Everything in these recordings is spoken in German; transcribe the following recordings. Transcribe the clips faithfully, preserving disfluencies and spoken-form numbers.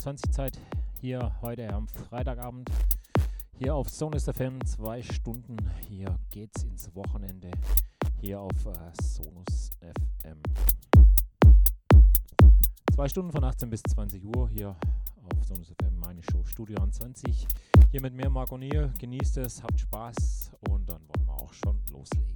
zwanzig Uhr dreiundzwanzig Zeit, hier heute am Freitagabend, hier auf Sonus F M, zwei Stunden, hier geht's ins Wochenende, hier auf äh, Sonus F M. Zwei Stunden von achtzehn bis zwanzig Uhr, hier auf Sonus F M, meine Show Studio einundzwanzig, hier mit mir, Marc O'Neil, genießt es, habt Spaß und dann wollen wir auch schon loslegen.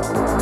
We'll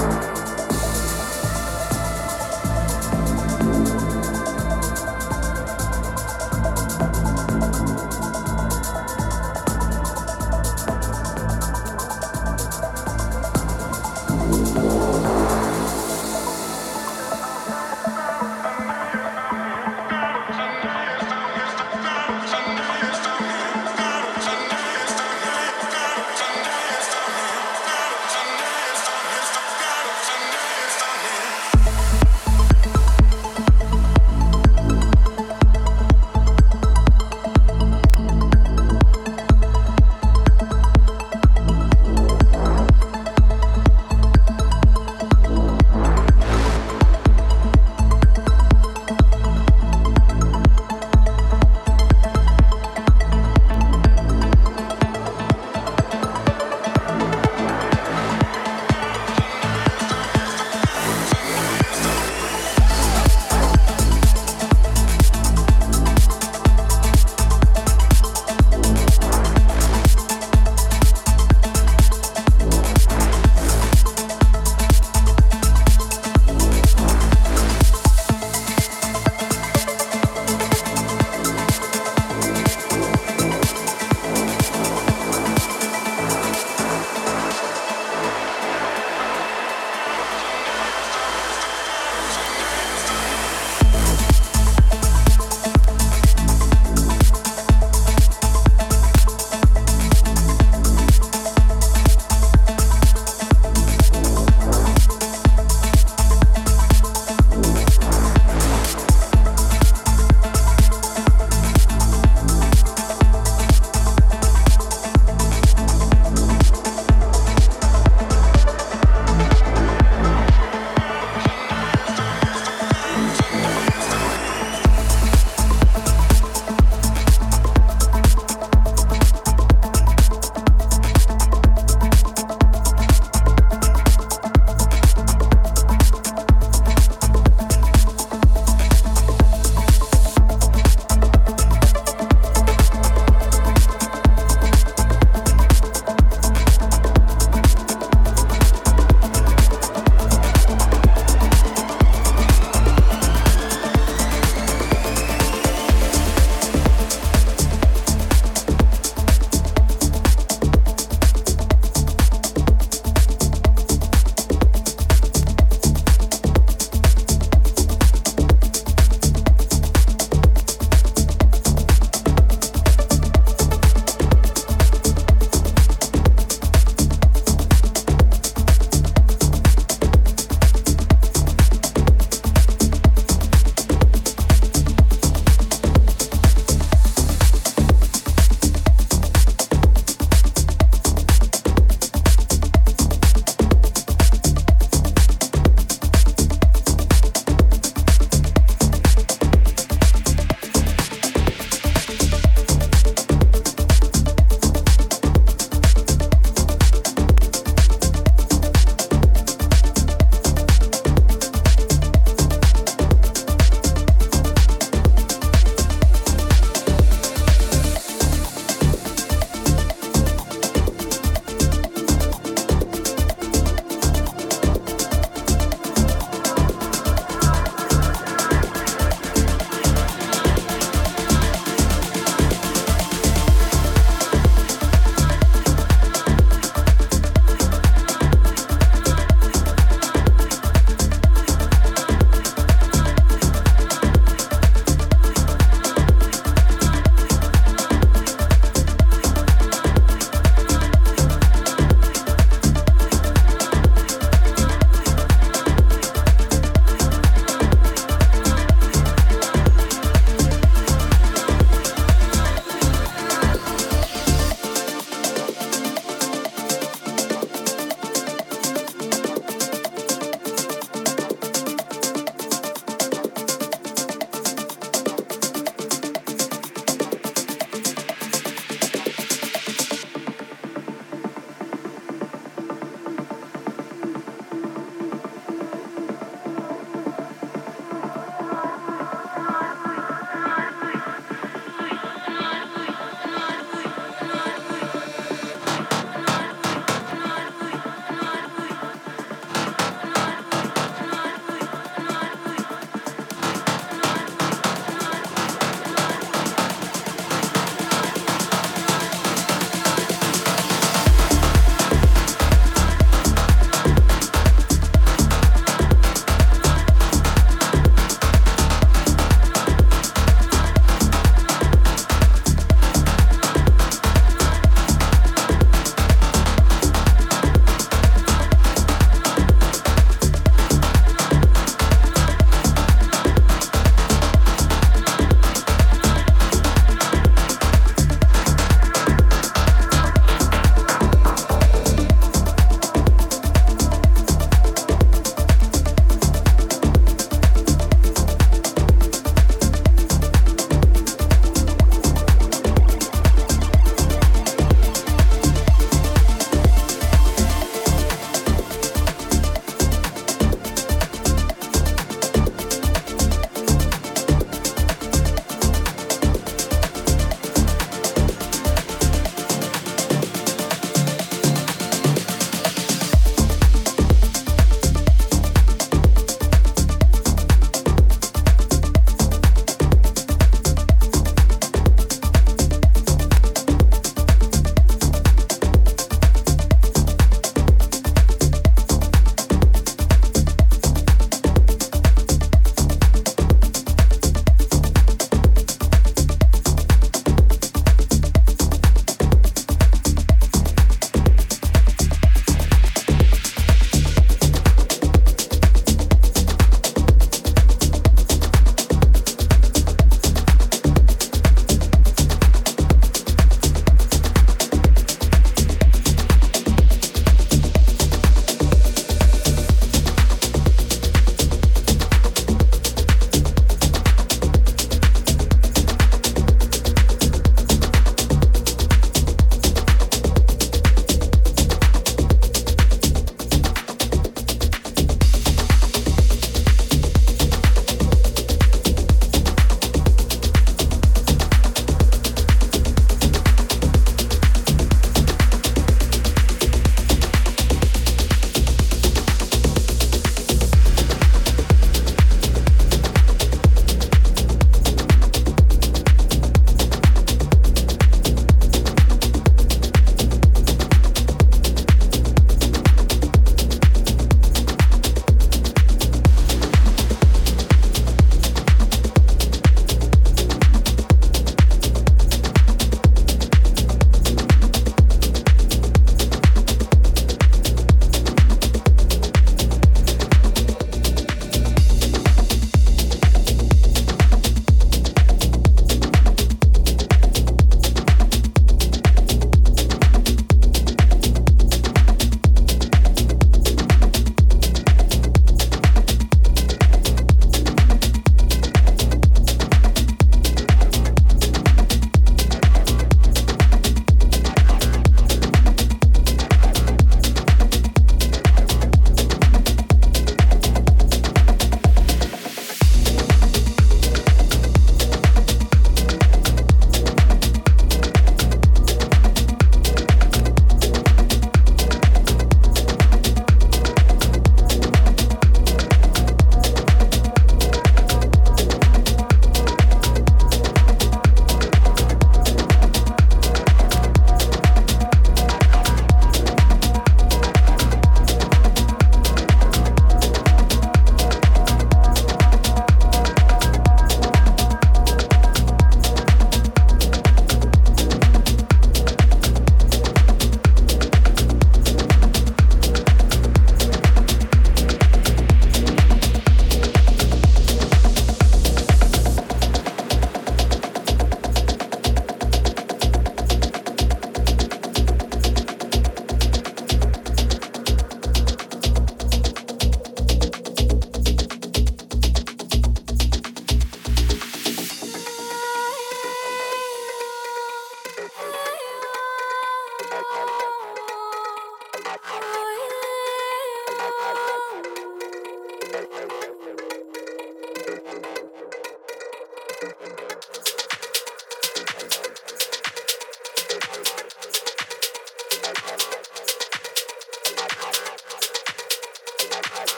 We'll be right back.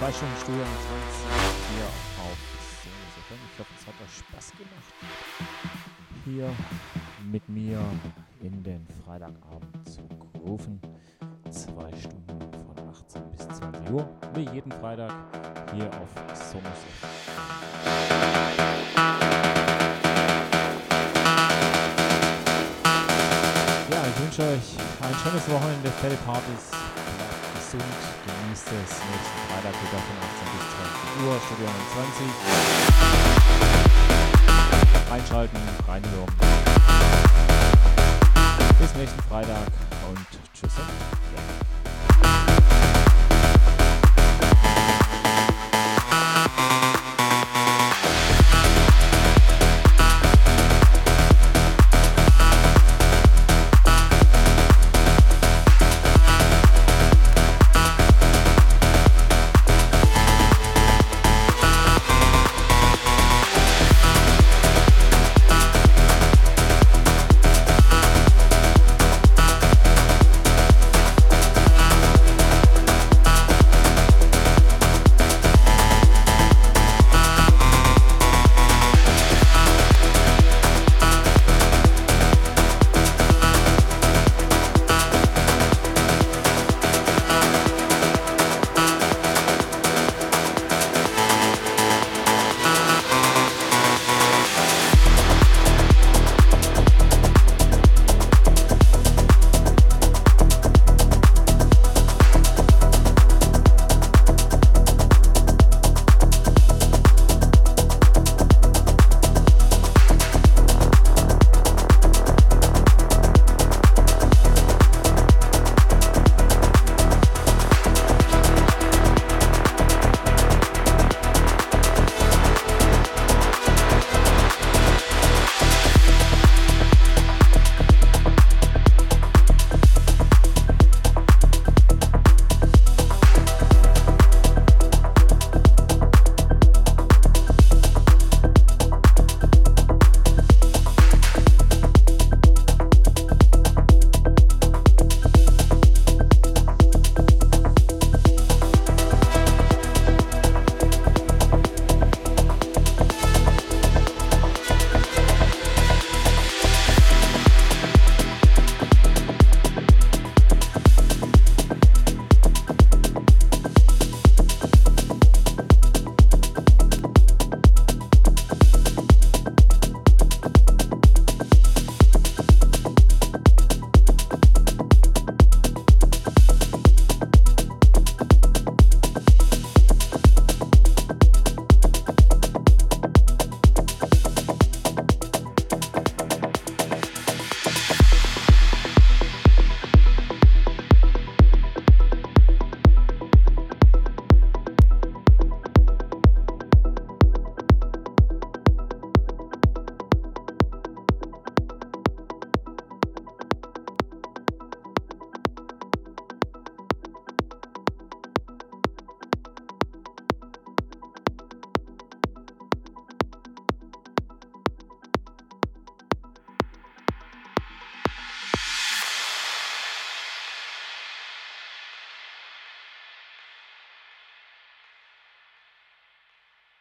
Zwei Stunden Studio einundzwanzig hier auf Sonus F M. Ich hoffe, es hat euch Spaß gemacht, hier mit mir in den Freitagabend zu grooven. Zwei Stunden von achtzehn bis zwanzig Uhr, wie jeden Freitag hier auf Sonus F M. Ich wünsche euch ein schönes Wochenende, fette Partys, bleibt gesund, genießt es. Nächsten Freitag wieder von achtzehn bis zwanzig Uhr, Studio einundzwanzig. Einschalten, reinhören. Bis nächsten Freitag und tschüss.